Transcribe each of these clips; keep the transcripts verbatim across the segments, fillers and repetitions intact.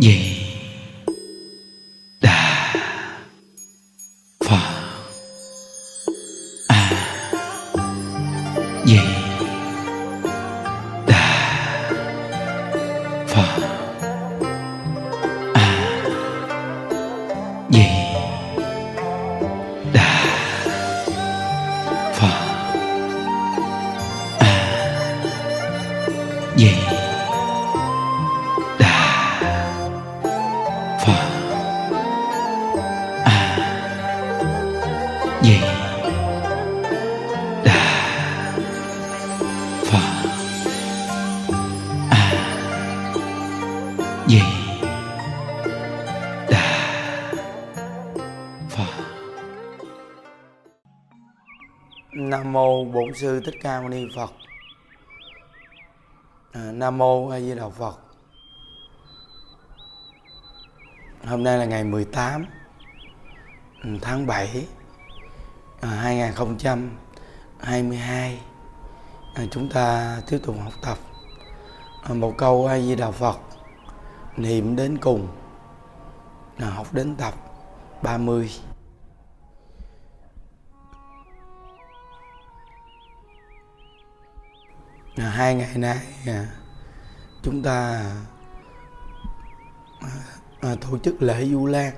Di Đà Phật. A Di Đà Phật. A Di Đà Phật. A Di Bổn sư Thích Ca Mâu Ni Phật. à, Nam mô A Di Đà Phật. Hôm nay là ngày mười tám tháng bảy à, hai không hai hai. à, Chúng ta tiếp tục học tập à, một câu A Di Đà Phật niệm đến cùng, à, học đến tập ba mươi. Hai ngày nay chúng ta tổ chức lễ Vu Lan.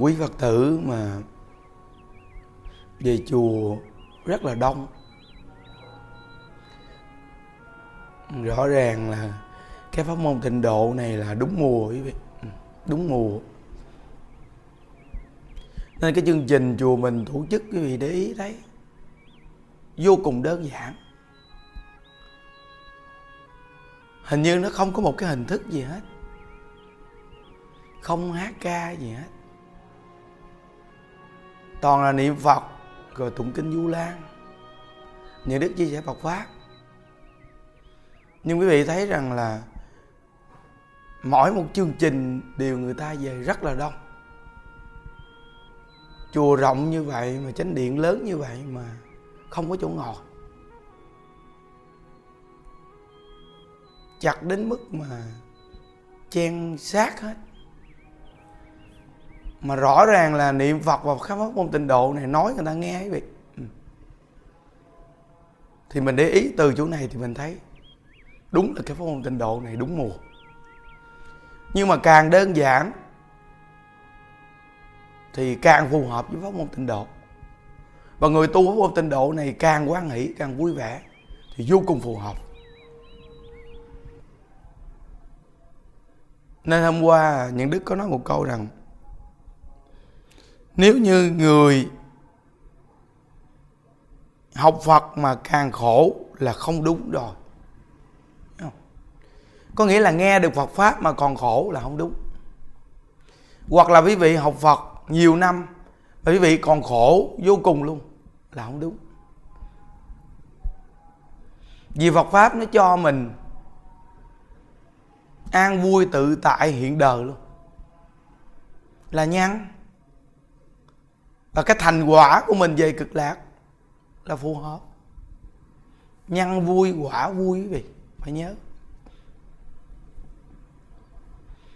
Quý Phật tử mà về chùa rất là đông. Rõ ràng là cái pháp môn Tịnh Độ này là đúng mùa, quý vị, đúng mùa. Nên cái chương trình chùa mình tổ chức, quý vị để ý đấy, vô cùng đơn giản. Hình như nó không có một cái hình thức gì hết, không hát ca gì hết, toàn là niệm Phật rồi tụng kinh Vu Lan, những đức chia sẻ Phật pháp. Nhưng quý vị thấy rằng là mỗi một chương trình đều người ta về rất là đông. Chùa rộng như vậy mà, chánh điện lớn như vậy mà không có chỗ ngồi, chặt đến mức mà chen sát hết. Mà rõ ràng là niệm Phật và khám pháp môn Tịnh Độ này nói người ta nghe quý vị. Thì mình để ý từ chỗ này thì mình thấy đúng là cái pháp môn Tịnh Độ này đúng mùa. Nhưng mà càng đơn giản thì càng phù hợp với pháp môn Tịnh Độ. Và người tu pháp môn Tịnh Độ này càng hoan hỷ, càng vui vẻ thì vô cùng phù hợp. Nên hôm qua Nhuận Đức có nói một câu rằng nếu như người học Phật mà càng khổ là không đúng rồi. Có nghĩa là nghe được Phật pháp mà còn khổ là không đúng. Hoặc là quý vị học Phật nhiều năm và quý vị còn khổ vô cùng luôn là không đúng. Vì Phật pháp nó cho mình an vui tự tại hiện đời luôn, là nhân. Và cái thành quả của mình về cực lạc là phù hợp. Nhân vui quả vui, quý vị phải nhớ.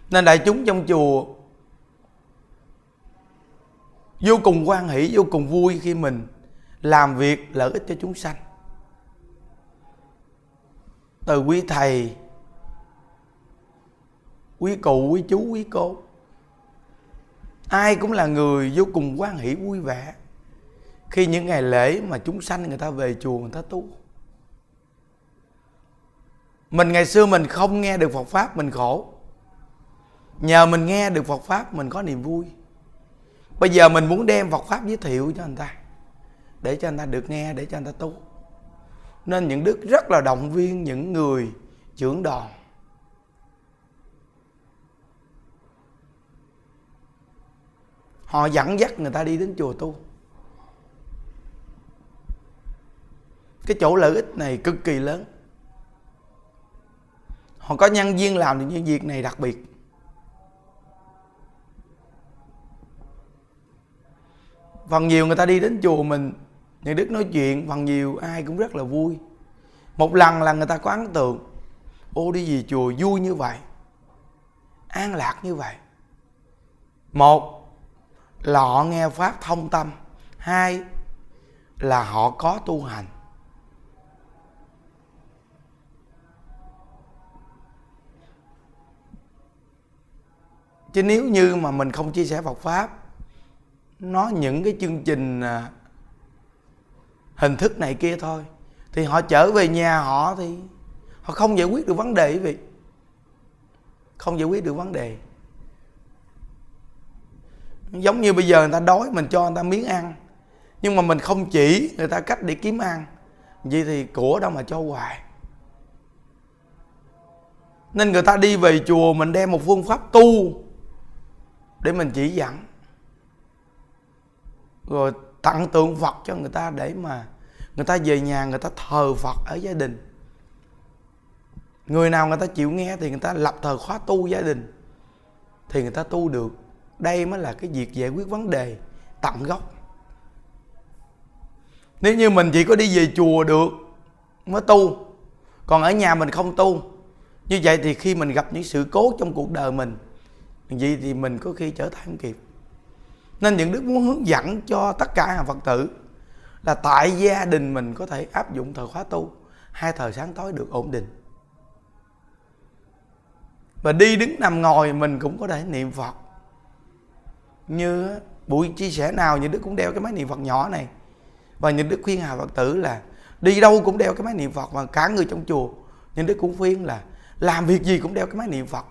Nên đại chúng trong chùa vô cùng hoan hỷ, vô cùng vui khi mình làm việc lợi ích cho chúng sanh. Từ quý thầy, quý cụ, quý chú, quý cô, ai cũng là người vô cùng hoan hỷ, vui vẻ khi những ngày lễ mà chúng sanh người ta về chùa, người ta tu. Mình ngày xưa mình không nghe được Phật pháp, mình khổ. Nhờ mình nghe được Phật pháp, mình có niềm vui. Bây giờ mình muốn đem Phật pháp giới thiệu cho anh ta, để cho anh ta được nghe, để cho anh ta tu. Nên những đức rất là động viên những người trưởng đoàn. Họ dẫn dắt người ta đi đến chùa tu. Cái chỗ lợi ích này cực kỳ lớn. Họ có nhân viên làm được những việc này đặc biệt. Phần nhiều người ta đi đến chùa mình, Nhuận Đức nói chuyện, phần nhiều ai cũng rất là vui. Một lần là người ta có ấn tượng, Ô đi về chùa vui như vậy, an lạc như vậy. Một là họ nghe pháp thông tâm, hai là họ có tu hành. Chứ nếu như mà mình không chia sẻ Phật pháp, nói những cái chương trình hình thức này kia thôi, thì họ trở về nhà họ thì họ không giải quyết được vấn đề. Quý vị không giải quyết được vấn đề. Giống như bây giờ người ta đói, mình cho người ta miếng ăn, nhưng mà mình không chỉ người ta cách để kiếm ăn, vậy thì của đâu mà cho hoài. Nên người ta đi về chùa, mình đem một phương pháp tu để mình chỉ dẫn, rồi tặng tượng Phật cho người ta để mà người ta về nhà người ta thờ Phật ở gia đình. Người nào người ta chịu nghe thì người ta lập thờ khóa tu gia đình, thì người ta tu được. Đây mới là cái việc giải quyết vấn đề tận gốc. Nếu như mình chỉ có đi về chùa được mới tu, còn ở nhà mình không tu, như vậy thì khi mình gặp những sự cố trong cuộc đời mình, vậy thì mình có khi trở tay không kịp. Nên những Đức muốn hướng dẫn cho tất cả hàng Phật tử là tại gia đình mình có thể áp dụng thời khóa tu, hai thời sáng tối được ổn định. Và đi đứng nằm ngồi mình cũng có thể niệm Phật. Như buổi chia sẻ nào Nhật Đức cũng đeo cái máy niệm Phật nhỏ này. Và Nhật Đức khuyên hà Phật tử là đi đâu cũng đeo cái máy niệm Phật. Và cả người trong chùa Nhật Đức cũng khuyên là làm việc gì cũng đeo cái máy niệm Phật,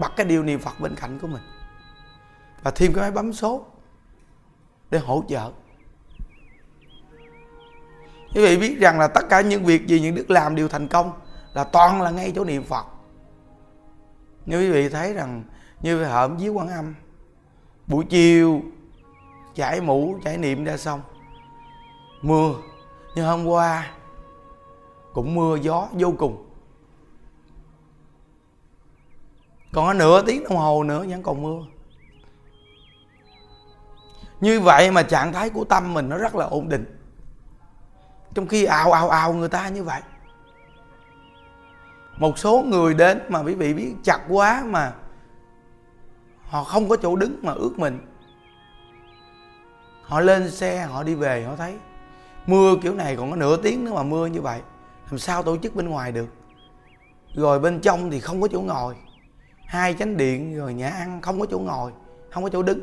bật cái điều niệm Phật bên cạnh của mình, và thêm cái máy bấm số để hỗ trợ. Quý vị biết rằng là tất cả những việc gì Nhật Đức làm đều thành công là toàn là ngay chỗ niệm Phật. Như quý vị thấy rằng như hởm dưới Quan Âm, buổi chiều chải mũ chải niệm ra xong, mưa như hôm qua cũng mưa gió vô cùng, còn nửa tiếng đồng hồ nữa vẫn còn mưa. Như vậy mà trạng thái của tâm mình nó rất là ổn định, trong khi ào ào ào người ta như vậy. Một số người đến mà quý vị biết chặt quá mà họ không có chỗ đứng mà ước mình. Họ lên xe họ đi về, họ thấy mưa kiểu này còn có nửa tiếng nữa mà mưa như vậy, làm sao tổ chức bên ngoài được. Rồi bên trong thì không có chỗ ngồi, hai chánh điện rồi nhà ăn không có chỗ ngồi, không có chỗ đứng.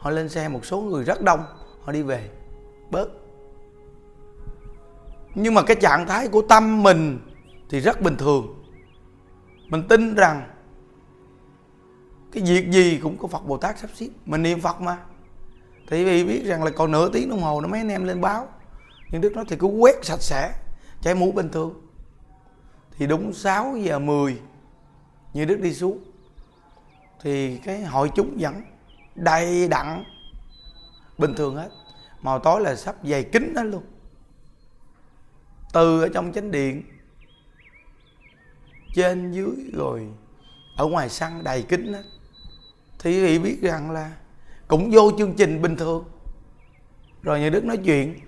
Họ lên xe một số người rất đông, họ đi về bớt. Nhưng mà cái trạng thái của tâm mình thì rất bình thường. Mình tin rằng cái việc gì cũng có Phật Bồ Tát sắp xếp. Mình niệm Phật mà, thì vì biết rằng là còn nửa tiếng đồng hồ nó mấy anh em lên báo, nhưng Đức nói thì cứ quét sạch sẽ, chảy mũ bình thường. Thì đúng sáu giờ mười như Đức đi xuống thì cái hội chúng vẫn đầy đặn bình thường hết. Màu tối là sắp dày kín hết luôn, từ ở trong chánh điện, trên dưới rồi ở ngoài sân đầy kín hết. Thì quý vị biết rằng là cũng vô chương trình bình thường. Rồi nhà Đức nói chuyện,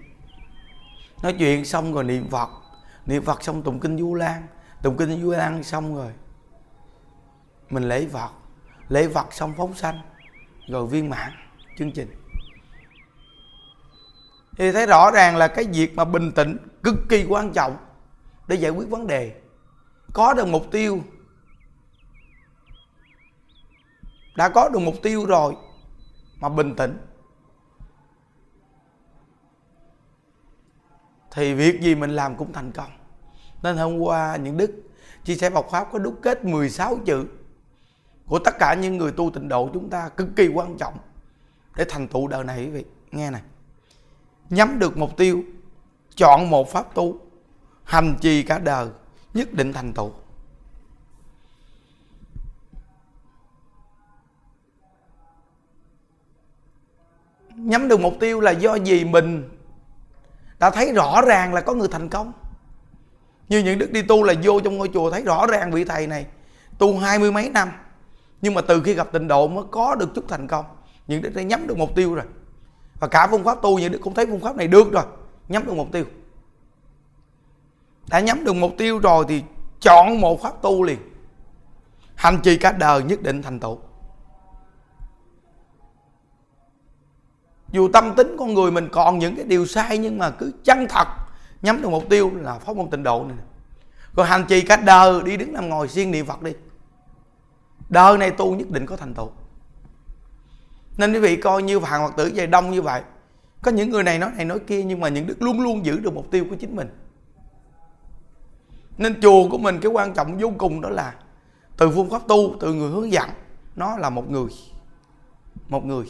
nói chuyện xong rồi niệm Phật, niệm Phật xong tụng kinh Vu Lan, tụng kinh Vu Lan xong rồi mình lễ Phật, lễ Phật xong phóng sanh, rồi viên mãn chương trình. Thì thấy rõ ràng là cái việc mà bình tĩnh cực kỳ quan trọng để giải quyết vấn đề. Có được mục tiêu, đã có được mục tiêu rồi mà bình tĩnh thì việc gì mình làm cũng thành công. Nên hôm qua những Đức chia sẻ Phật pháp có đúc kết mười sáu chữ của tất cả những người tu tịnh độ chúng ta cực kỳ quan trọng để thành tựu đời này. Quý vị nghe này: nhắm được mục tiêu, chọn một pháp tu, hành trì cả đời, nhất định thành tựu. Nhắm được mục tiêu là do gì? Mình đã thấy rõ ràng là có người thành công. Như những Đức đi tu là vô trong ngôi chùa thấy rõ ràng vị thầy này tu hai mươi mấy năm, nhưng mà từ khi gặp tịnh độ mới có được chút thành công. Những Đức đã nhắm được mục tiêu rồi, và cả phương pháp tu những Đức cũng thấy phương pháp này được rồi. Nhắm được mục tiêu, đã nhắm được mục tiêu rồi thì chọn một pháp tu liền, hành trì cả đời nhất định thành tựu. Dù tâm tính con người mình còn những cái điều sai, nhưng mà cứ chân thật nhắm được mục tiêu là pháp môn Tịnh Độ này. Rồi hành trì cả đời, đi đứng nằm ngồi siêng niệm Phật đi, đời này tu nhất định có thành tựu. Nên quý vị coi như hàng Phật tử về đông như vậy, có những người này nói này nói kia, nhưng mà những đức luôn luôn giữ được mục tiêu của chính mình. Nên chùa của mình cái quan trọng vô cùng đó là từ phương pháp tu, từ người hướng dẫn, nó là một người, một người.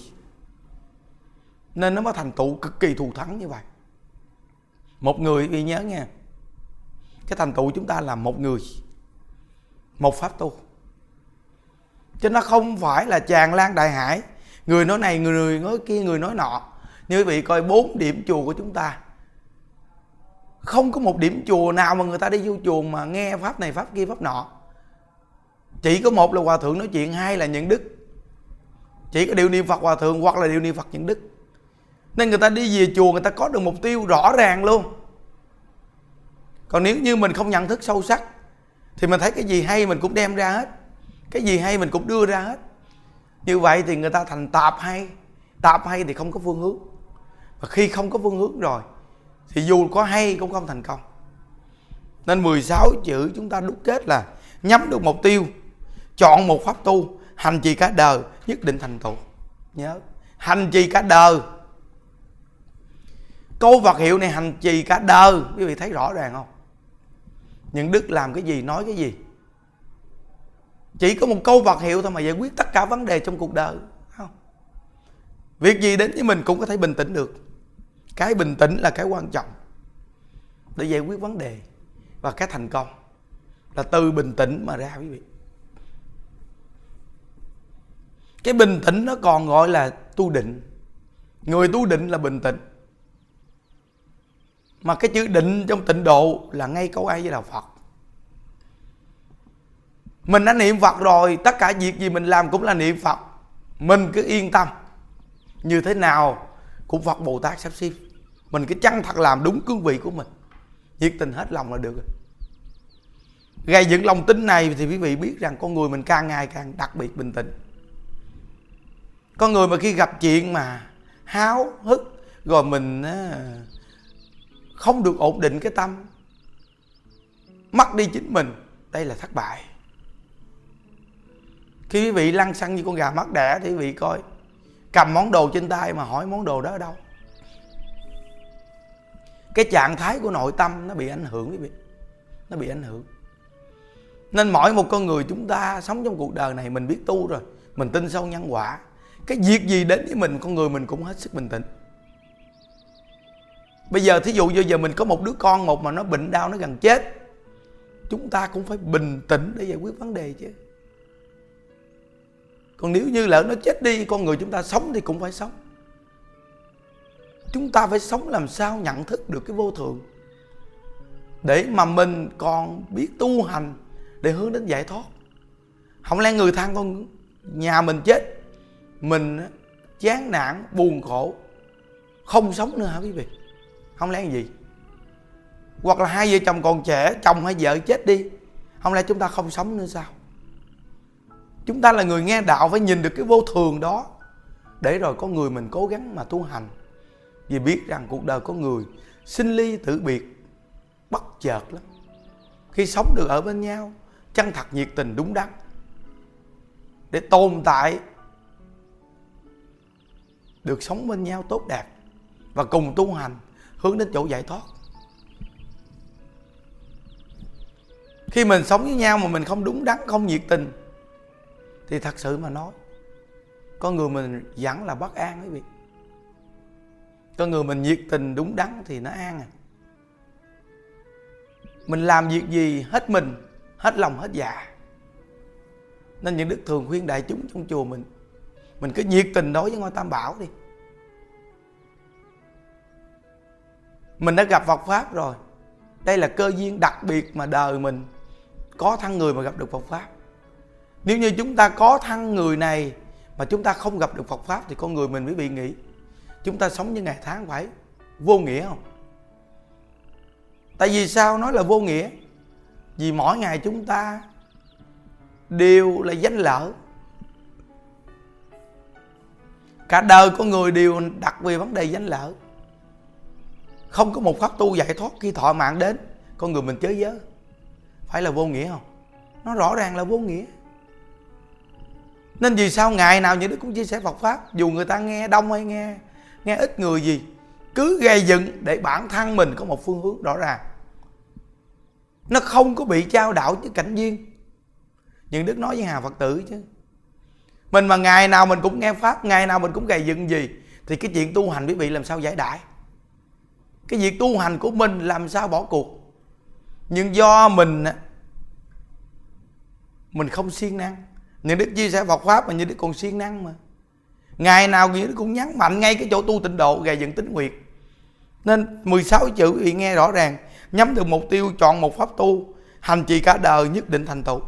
Nên nó mới thành tựu cực kỳ thù thắng như vậy. Một người, vì nhớ nha, cái thành tựu chúng ta là một người, một pháp tu, chứ nó không phải là tràn lan đại hải, người nói này, người nói kia, người nói nọ. Như quý vị coi bốn điểm chùa của chúng ta, không có một điểm chùa nào mà người ta đi vô chùa mà nghe pháp này pháp kia pháp nọ. Chỉ có một là hòa thượng nói chuyện, hai là Nhuận Đức. Chỉ có điều niệm Phật hòa thượng hoặc là điều niệm Phật Nhuận Đức. Nên người ta đi về chùa người ta có được mục tiêu rõ ràng luôn. Còn nếu như mình không nhận thức sâu sắc thì mình thấy cái gì hay mình cũng đem ra hết, cái gì hay mình cũng đưa ra hết. Như vậy thì người ta thành tạp hay. Tạp hay thì không có phương hướng. Và khi không có phương hướng rồi thì dù có hay cũng không thành công. Nên mười sáu chữ chúng ta đúc kết là nhắm được mục tiêu, chọn một pháp tu, hành trì cả đời nhất định thành tựu. Nhớ, hành trì cả đời. Câu vật hiệu này hành trì cả đời, quý vị thấy rõ ràng không? Những đức làm cái gì, nói cái gì, chỉ có một câu vật hiệu thôi mà giải quyết tất cả vấn đề trong cuộc đời. Không, việc gì đến với mình cũng có thể bình tĩnh được. Cái bình tĩnh là cái quan trọng để giải quyết vấn đề. Và cái thành công là từ bình tĩnh mà ra, quý vị. Cái bình tĩnh nó còn gọi là tu định. Người tu định là bình tĩnh. Mà cái chữ định trong Tịnh Độ là ngay câu A Di Đà Phật. Mình đã niệm Phật rồi, tất cả việc gì mình làm cũng là niệm Phật. Mình cứ yên tâm, như thế nào cũng Phật Bồ Tát sắp xếp. Mình cứ chân thật làm đúng cương vị của mình, nhiệt tình hết lòng là được rồi. Gây dựng lòng tin này thì quý vị biết rằng con người mình càng ngày càng đặc biệt bình tĩnh. Con người mà khi gặp chuyện mà háo hức rồi mình không được ổn định cái tâm, mất đi chính mình, đây là thất bại. Khi quý vị lăn xăng như con gà mắc đẻ thì quý vị coi, cầm món đồ trên tay mà hỏi món đồ đó ở đâu. Cái trạng thái của nội tâm nó bị ảnh hưởng, quý vị. Nó bị ảnh hưởng. Nên mỗi một con người chúng ta sống trong cuộc đời này, mình biết tu rồi, mình tin sâu nhân quả, cái việc gì đến với mình, con người mình cũng hết sức bình tĩnh. Bây giờ thí dụ như giờ mình có một đứa con một mà nó bệnh đau, nó gần chết, chúng ta cũng phải bình tĩnh để giải quyết vấn đề chứ. Còn nếu như lỡ nó chết đi, con người chúng ta sống thì cũng phải sống. Chúng ta phải sống làm sao nhận thức được cái vô thường, để mà mình còn biết tu hành để hướng đến giải thoát. Không lẽ người thân con nhà mình chết, mình chán nản, buồn khổ, không sống nữa hả quý vị? Không lẽ gì? Hoặc là hai vợ chồng còn trẻ, chồng hay vợ chết đi, không lẽ chúng ta không sống nữa sao? Chúng ta là người nghe đạo phải nhìn được cái vô thường đó, để rồi có người mình cố gắng mà tu hành. Vì biết rằng cuộc đời có người sinh ly tử biệt bất chợt lắm. Khi sống được ở bên nhau chân thật, nhiệt tình, đúng đắn để tồn tại, được sống bên nhau tốt đẹp và cùng tu hành hướng đến chỗ giải thoát. Khi mình sống với nhau mà mình không đúng đắn, không nhiệt tình thì thật sự mà nói, con người mình vẫn là bất an quý vị. Con người mình nhiệt tình đúng đắn thì nó an à. Mình làm việc gì hết mình, hết lòng, hết dạ. Nên những đức thường khuyên đại chúng trong chùa mình, mình cứ nhiệt tình đối với ngôi Tam Bảo đi. Mình đã gặp Phật Pháp rồi, đây là cơ duyên đặc biệt mà đời mình có thân người mà gặp được Phật Pháp. Nếu như chúng ta có thân người này mà chúng ta không gặp được Phật Pháp thì con người mình mới bị nghĩ chúng ta sống như ngày tháng phải vô nghĩa không? Tại vì sao nói là vô nghĩa? Vì mỗi ngày chúng ta đều là danh lợi. Cả đời con người đều đặt về vấn đề danh lợi. Không có một pháp tu giải thoát khi thọ mạng đến, con người mình chới giới. Phải là vô nghĩa không? Nó rõ ràng là vô nghĩa. Nên vì sao ngày nào những đứa cũng chia sẻ Phật Pháp, dù người ta nghe đông hay nghe nghe ít người gì, cứ gây dựng để bản thân mình có một phương hướng rõ ràng. Nó không có bị trao đảo với cảnh viên. Những đức nói với Hà Phật tử chứ, mình mà ngày nào mình cũng nghe Pháp, ngày nào mình cũng gây dựng gì, thì cái chuyện tu hành quý vị làm sao giải đãi? Cái việc tu hành của mình làm sao bỏ cuộc? Nhưng do mình Mình không siêng năng. Những đức chia sẻ Phật Pháp mà như đức còn siêng năng mà. Ngày nào những đức cũng nhấn mạnh ngay cái chỗ tu tịnh độ, gầy dựng tính nguyện. Nên mười sáu chữ quý vị nghe rõ ràng. Nhắm được mục tiêu, chọn một pháp tu, hành trì cả đời nhất định thành tựu.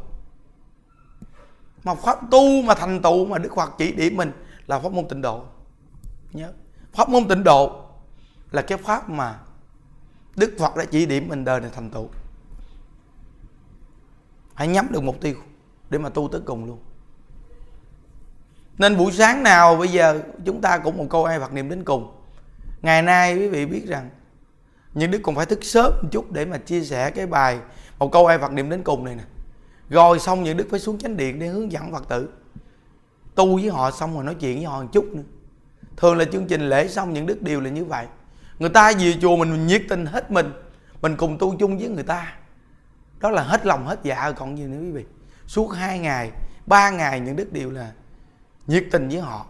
Một pháp tu mà thành tựu mà Đức Phật chỉ điểm mình là pháp môn tịnh độ. Nhớ, pháp môn tịnh độ là cái pháp mà Đức Phật đã chỉ điểm mình đời này thành tựu. Hãy nhắm được mục tiêu để mà tu tới cùng luôn. Nên buổi sáng nào bây giờ chúng ta cũng một câu ai Phật niệm đến cùng. Ngày nay quý vị biết rằng những đứa còn phải thức sớm một chút để mà chia sẻ cái bài một câu ai Phật niệm đến cùng này nè. Rồi xong những đức phải xuống chánh điện để hướng dẫn Phật tử tu với họ, xong rồi nói chuyện với họ một chút nữa. Thường là chương trình lễ xong những đức đều là như vậy. Người ta về chùa mình, mình nhiệt tình hết mình, mình cùng tu chung với người ta, đó là hết lòng hết dạ. Còn gì nữa quý vị, suốt hai ngày ba ngày những đức đều là nhiệt tình với họ.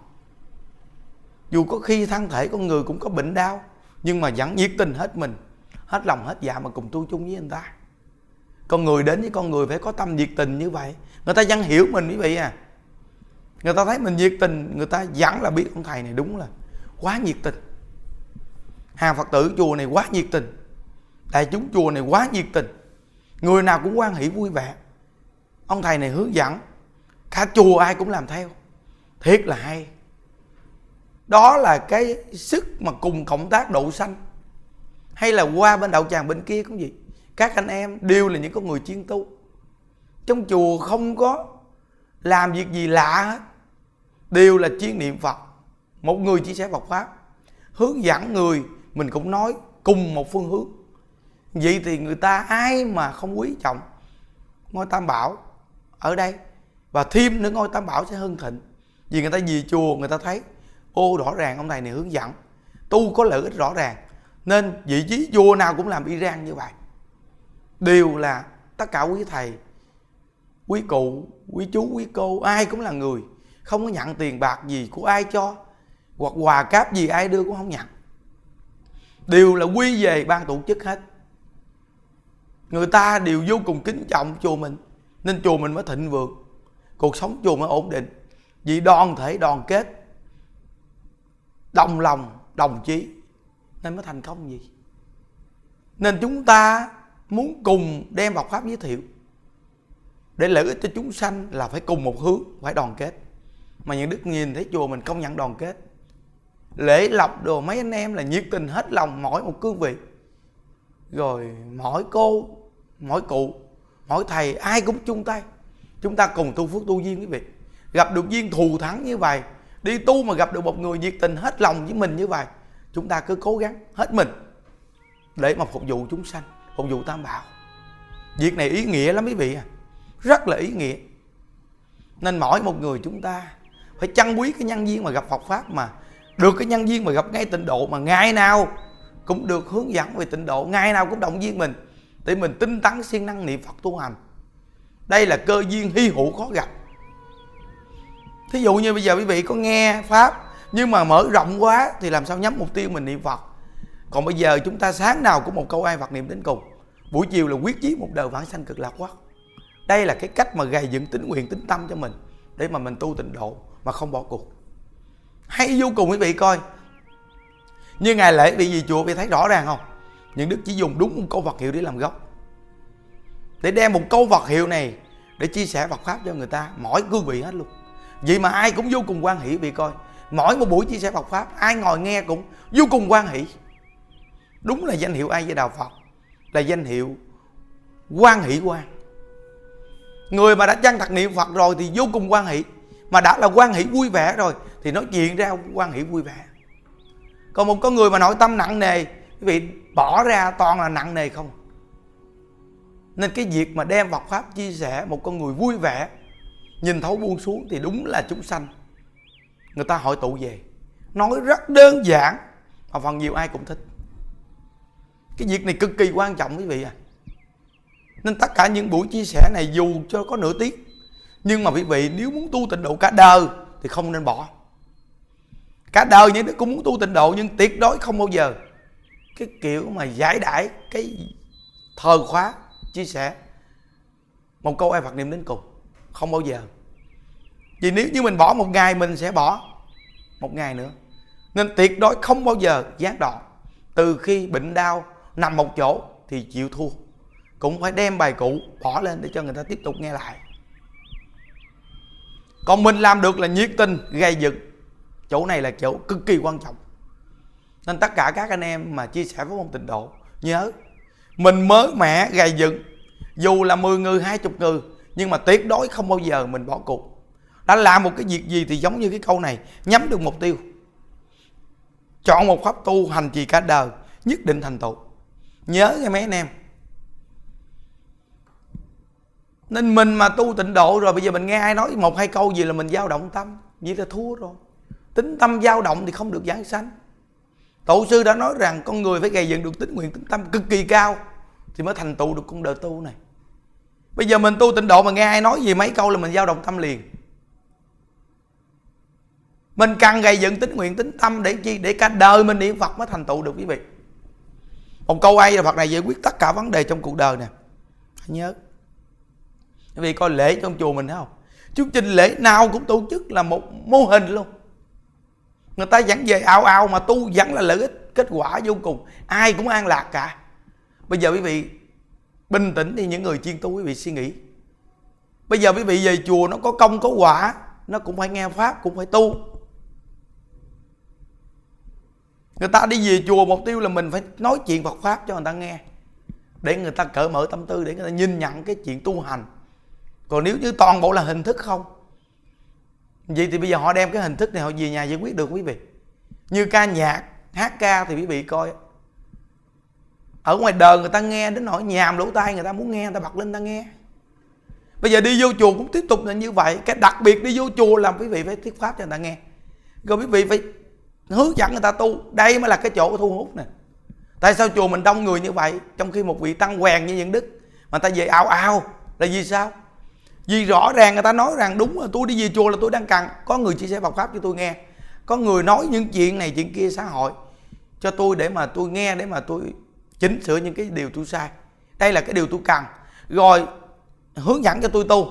Dù có khi thân thể con người cũng có bệnh đau, nhưng mà vẫn nhiệt tình hết mình, hết lòng hết dạ mà cùng tu chung với người ta. Con người đến với con người phải có tâm nhiệt tình như vậy, người ta vẫn hiểu mình quý vị à. Người ta thấy mình nhiệt tình, người ta vẫn là biết ông thầy này đúng là quá nhiệt tình. Hàng Phật tử chùa này quá nhiệt tình, đại chúng chùa này quá nhiệt tình, người nào cũng hoan hỷ vui vẻ. Ông thầy này hướng dẫn, cả chùa ai cũng làm theo, thiệt là hay. Đó là cái sức mà cùng cộng tác độ sanh. Hay là qua bên đạo tràng bên kia cũng vậy, các anh em đều là những con người chuyên tu. Trong chùa không có làm việc gì lạ hết, đều là chuyên niệm Phật. Một người chia sẻ Phật Pháp, hướng dẫn người, mình cũng nói cùng một phương hướng. Vậy thì người ta ai mà không quý trọng ngôi Tam Bảo ở đây. Và thêm nữa ngôi Tam Bảo sẽ hưng thịnh. Vì người ta về chùa người ta thấy ô rõ ràng ông thầy này hướng dẫn, tu có lợi ích rõ ràng. Nên vị trí vua nào cũng làm y rang như vậy. Đều là tất cả quý thầy, quý cụ, quý chú, quý cô, ai cũng là người, không có nhận tiền bạc gì của ai cho, hoặc quà cáp gì ai đưa cũng không nhận, đều là quy về ban tổ chức hết. Người ta đều vô cùng kính trọng chùa mình, nên chùa mình mới thịnh vượng, cuộc sống chùa mới ổn định. Vì đoàn thể đoàn kết, đồng lòng, đồng chí, nên mới thành công gì. Nên chúng ta muốn cùng đem Phật Pháp giới thiệu để lợi ích cho chúng sanh là phải cùng một hướng, phải đoàn kết. Mà những đức nhìn thấy chùa mình công nhận đoàn kết, lễ lọc đồ mấy anh em là nhiệt tình hết lòng, mỗi một cương vị, rồi mỗi cô, mỗi cụ, mỗi thầy ai cũng chung tay. Chúng ta cùng tu phước tu duyên quý vị. Gặp được duyên thù thắng như vậy, đi tu mà gặp được một người nhiệt tình hết lòng với mình như vậy, chúng ta cứ cố gắng hết mình để mà phục vụ chúng sanh, phục vụ Tam Bảo. Việc này ý nghĩa lắm quý vị à, rất là ý nghĩa. Nên mỗi một người chúng ta phải trân quý cái nhân duyên mà gặp Phật Pháp, mà được cái nhân duyên mà gặp ngay tịnh độ, mà ngày nào cũng được hướng dẫn về tịnh độ, ngày nào cũng động viên mình để mình tinh tấn siêng năng niệm Phật tu hành. Đây là cơ duyên hy hữu khó gặp. Thí dụ như bây giờ quý vị có nghe Pháp nhưng mà mở rộng quá thì làm sao nhắm mục tiêu mình niệm Phật. Còn bây giờ chúng ta sáng nào cũng một câu ai Phật niệm đến cùng, buổi chiều là quyết chí một đời vãng sanh cực lạc quốc. Đây là cái cách mà gầy dựng tính nguyện, tính tâm cho mình để mà mình tu tịnh độ mà không bỏ cuộc. Hay vô cùng quý vị coi. Như ngày lễ bị gì chùa bị thấy rõ ràng không? Những đức chỉ dùng đúng một câu Phật hiệu để làm gốc, để đem một câu Phật hiệu này để chia sẻ Phật Pháp cho người ta, mỗi cương vị hết luôn. Vậy mà ai cũng vô cùng hoan hỷ vì coi. Mỗi một buổi chia sẻ Phật Pháp, ai ngồi nghe cũng vô cùng hoan hỷ. Đúng là danh hiệu A Di Đà Phật, là danh hiệu hoan hỷ quan. Người mà đã chân thật niệm Phật rồi thì vô cùng hoan hỷ, mà đã là hoan hỷ vui vẻ rồi thì nói chuyện ra hoan hỷ vui vẻ. Còn một con người mà nội tâm nặng nề, quý vị bỏ ra toàn là nặng nề không. Nên cái việc mà đem Phật pháp chia sẻ, một con người vui vẻ, nhìn thấu buông xuống thì đúng là chúng sanh người ta hội tụ về. Nói rất đơn giản mà phần nhiều ai cũng thích. Cái việc này cực kỳ quan trọng quý vị à. Nên tất cả những buổi chia sẻ này dù cho có nửa tiếng, nhưng mà quý vị nếu muốn tu tịnh độ cả đời thì không nên bỏ. Cả đời những đứa cũng muốn tu tịnh độ, nhưng tuyệt đối không bao giờ cái kiểu mà giải đãi cái thời khóa chia sẻ một câu ai Phật niệm đến cùng. Không bao giờ. Vì nếu như mình bỏ một ngày, mình sẽ bỏ một ngày nữa. Nên tuyệt đối không bao giờ gián đoạn. Từ khi bệnh đau nằm một chỗ thì chịu thua, cũng phải đem bài cũ bỏ lên để cho người ta tiếp tục nghe lại. Còn mình làm được là nhiệt tình gây dựng. Chỗ này là chỗ cực kỳ quan trọng. Nên tất cả các anh em mà chia sẻ với môn tịnh độ, nhớ mình mới mẻ gầy dựng. Dù là mười người, hai mươi người, nhưng mà tuyệt đối không bao giờ mình bỏ cuộc. Đã làm một cái việc gì thì giống như cái câu này, nhắm được mục tiêu, chọn một pháp tu hành trì cả đời, nhất định thành tựu. Nhớ nghe mấy anh em. Nên mình mà tu tịnh độ rồi, bây giờ mình nghe ai nói một hai câu gì là mình dao động tâm, vậy là thua rồi. Tính tâm dao động thì không được giảng sanh. Tổ sư đã nói rằng con người phải gây dựng được tính nguyện, tính tâm cực kỳ cao thì mới thành tựu được con đời tu này. Bây giờ mình tu tịnh độ mà nghe ai nói gì mấy câu là mình dao động tâm liền. Mình cần gây dựng tính nguyện, tính tâm để chi? Để cả đời mình niệm Phật mới thành tựu được quý vị. Một câu ai là Phật này giải quyết tất cả vấn đề trong cuộc đời nè. Nhớ. Quý vị coi lễ trong chùa mình thấy không? Chương trình lễ nào cũng tổ chức là một mô hình luôn. Người ta vẫn về ao ao mà tu vẫn là lợi ích, kết quả vô cùng. Ai cũng an lạc cả. Bây giờ quý vị bình tĩnh đi, những người chuyên tu quý vị suy nghĩ. Bây giờ quý vị về chùa nó có công có quả, nó cũng phải nghe pháp, cũng phải tu. Người ta đi về chùa mục tiêu là mình phải nói chuyện Phật pháp cho người ta nghe, để người ta cởi mở tâm tư, để người ta nhìn nhận cái chuyện tu hành. Còn nếu như toàn bộ là hình thức không, vậy thì bây giờ họ đem cái hình thức này họ về nhà giải quyết được quý vị. Như ca nhạc, hát ca thì quý vị coi, ở ngoài đời người ta nghe đến nỗi nhàm lỗ tai, người ta muốn nghe người ta bật lên người ta nghe. Bây giờ đi vô chùa cũng tiếp tục là như vậy. Cái đặc biệt đi vô chùa làm quý vị phải thuyết pháp cho người ta nghe, rồi quý vị phải hướng dẫn người ta tu. Đây mới là cái chỗ thu hút nè. Tại sao chùa mình đông người như vậy, trong khi một vị tăng hoàng như Nhuận Đức mà người ta về ao ao là vì sao? Vì rõ ràng người ta nói rằng đúng là tôi đi về chùa là tôi đang cần có người chia sẻ Phật pháp cho tôi nghe, có người nói những chuyện này chuyện kia xã hội cho tôi để mà tôi nghe, để mà tôi chỉnh sửa những cái điều tôi sai. Đây là cái điều tôi cần, rồi hướng dẫn cho tôi tu.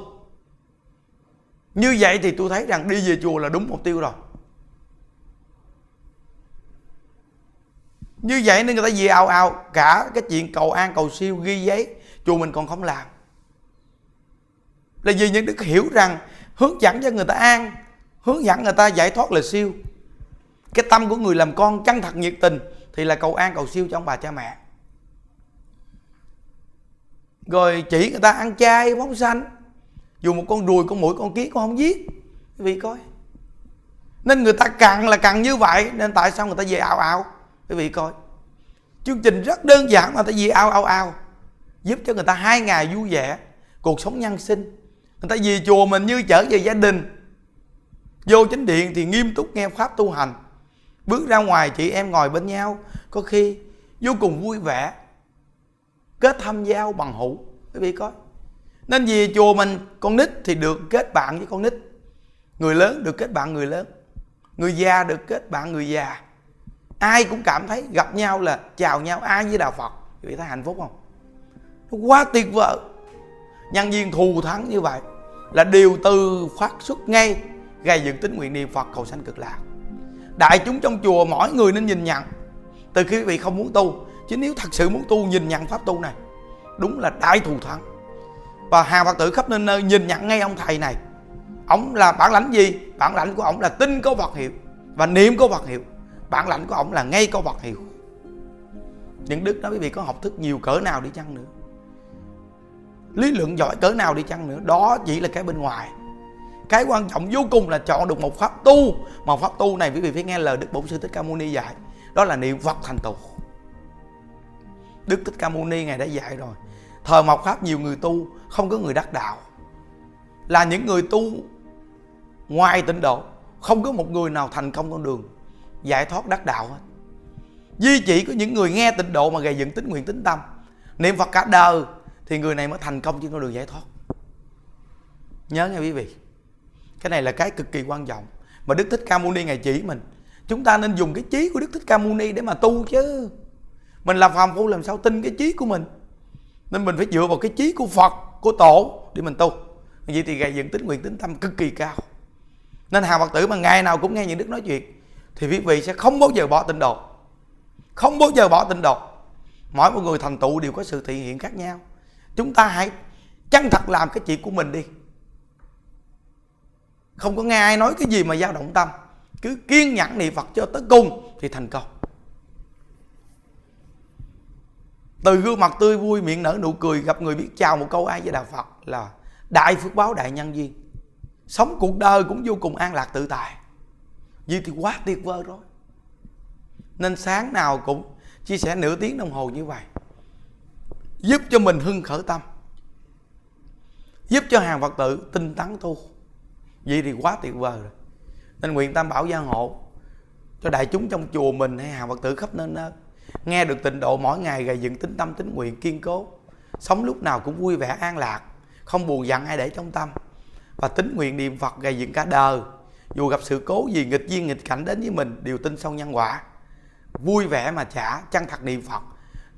Như vậy thì tôi thấy rằng đi về chùa là đúng mục tiêu rồi. Như vậy nên người ta về ào ào. Cả cái chuyện cầu an cầu siêu ghi giấy chùa mình còn không làm, là vì Nhuận Đức hiểu rằng hướng dẫn cho người ta an, hướng dẫn người ta giải thoát là siêu. Cái tâm của người làm con chân thật nhiệt tình thì là cầu an cầu siêu cho ông bà cha mẹ. Rồi chỉ người ta ăn chay phóng sanh, dù một con ruồi con muỗi con kiến con không giết, quý vị coi. Nên người ta cần là cần như vậy. Nên tại sao người ta về ào ào, quý vị coi. Chương trình rất đơn giản mà người ta về ào ào ào, giúp cho người ta hai ngày vui vẻ, cuộc sống nhân sinh. Người ta về chùa mình như trở về gia đình. Vô chánh điện thì nghiêm túc nghe pháp tu hành, bước ra ngoài chị em ngồi bên nhau, có khi vô cùng vui vẻ, kết thâm giao bằng hữu, quý vị coi. Nên về chùa mình con nít thì được kết bạn với con nít, người lớn được kết bạn người lớn, người già được kết bạn người già. Ai cũng cảm thấy gặp nhau là chào nhau A Di Đà Phật. Quý vị thấy hạnh phúc không? Nó quá tuyệt vời. Nhân viên thù thắng như vậy là điều từ phát xuất ngay, gây dựng tín nguyện niệm Phật cầu sanh cực lạc. Đại chúng trong chùa mỗi người nên nhìn nhận. Từ khi quý vị không muốn tu, chứ nếu thật sự muốn tu nhìn nhận pháp tu này đúng là đại thù thắng. Và hàng Phật tử khắp nơi nơi nhìn nhận ngay ông thầy này. Ông là bản lãnh gì? Bản lãnh của ông là tin có Phật hiệu và niệm có Phật hiệu. Bản lãnh của ông là ngay có Phật hiệu. Những đức đó quý vị có học thức nhiều cỡ nào đi chăng nữa, lý luận giỏi cỡ nào đi chăng nữa, đó chỉ là cái bên ngoài. Cái quan trọng vô cùng là chọn được một pháp tu, mà pháp tu này quý vị phải nghe lời Đức Bổn Sư Thích Ca Mâu Ni dạy, đó là niệm Phật thành tựu. Đức Thích Ca Mâu Ni Ngài đã dạy rồi, thờ mộc pháp nhiều người tu, không có người đắc đạo. Là những người tu ngoài tịnh độ, không có một người nào thành công con đường giải thoát đắc đạo hết. Duy chỉ có những người nghe tịnh độ mà gây dựng tín nguyện tín tâm, niệm Phật cả đời, thì người này mới thành công trên con đường giải thoát. Nhớ nghe quý vị, cái này là cái cực kỳ quan trọng mà Đức Thích Ca Mâu Ni Ngài chỉ mình. Chúng ta nên dùng cái trí của Đức Thích Ca Mâu Ni để mà tu chứ. Mình làm phàm phu làm sao tin cái trí của mình. Nên mình phải dựa vào cái trí của Phật, của Tổ để mình tu. Vậy thì gây dựng tín nguyện tín tâm cực kỳ cao. Nên hàng Phật tử mà ngày nào cũng nghe những Đức nói chuyện thì quý vị sẽ không bao giờ bỏ tịnh độ. Không bao giờ bỏ tịnh độ. Mỗi một người thành tựu đều có sự thể hiện khác nhau. Chúng ta hãy chân thật làm cái chuyện của mình đi. Không có nghe ai nói cái gì mà dao động tâm. Cứ kiên nhẫn niệm Phật cho tới cùng thì thành công. Từ gương mặt tươi vui, miệng nở nụ cười, gặp người biết chào một câu A Di Đà Phật là đại phước báo, đại nhân duyên. Sống cuộc đời cũng vô cùng an lạc tự tại. Vì thì quá tuyệt vời rồi. Nên sáng nào cũng chia sẻ nửa tiếng đồng hồ như vậy, giúp cho mình hưng khởi tâm, giúp cho hàng Phật tử tinh tấn tu. Vậy thì quá tuyệt vời rồi. Nên nguyện Tam Bảo gia hộ cho đại chúng trong chùa mình hay hàng Phật tử khắp nơi nơi nghe được tịnh độ, mỗi ngày gầy dựng tín tâm tín nguyện kiên cố, sống lúc nào cũng vui vẻ an lạc, không buồn giận ai để trong tâm, và tín nguyện niệm Phật gầy dựng cả đời. Dù gặp sự cố gì, nghịch duyên nghịch cảnh đến với mình, đều tin sâu nhân quả, vui vẻ mà trả, chân thật niệm Phật,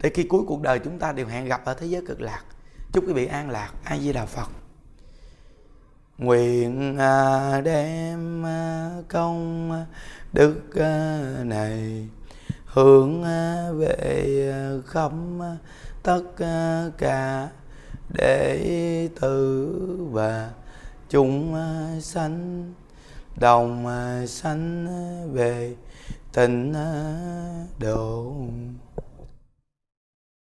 để khi cuối cuộc đời chúng ta đều hẹn gặp ở thế giới cực lạc. Chúc quý vị an lạc. A Di Đà Phật. Nguyện đem công đức này hướng về khắp tất cả đệ tử và chúng sanh, đồng sanh về tịnh độ.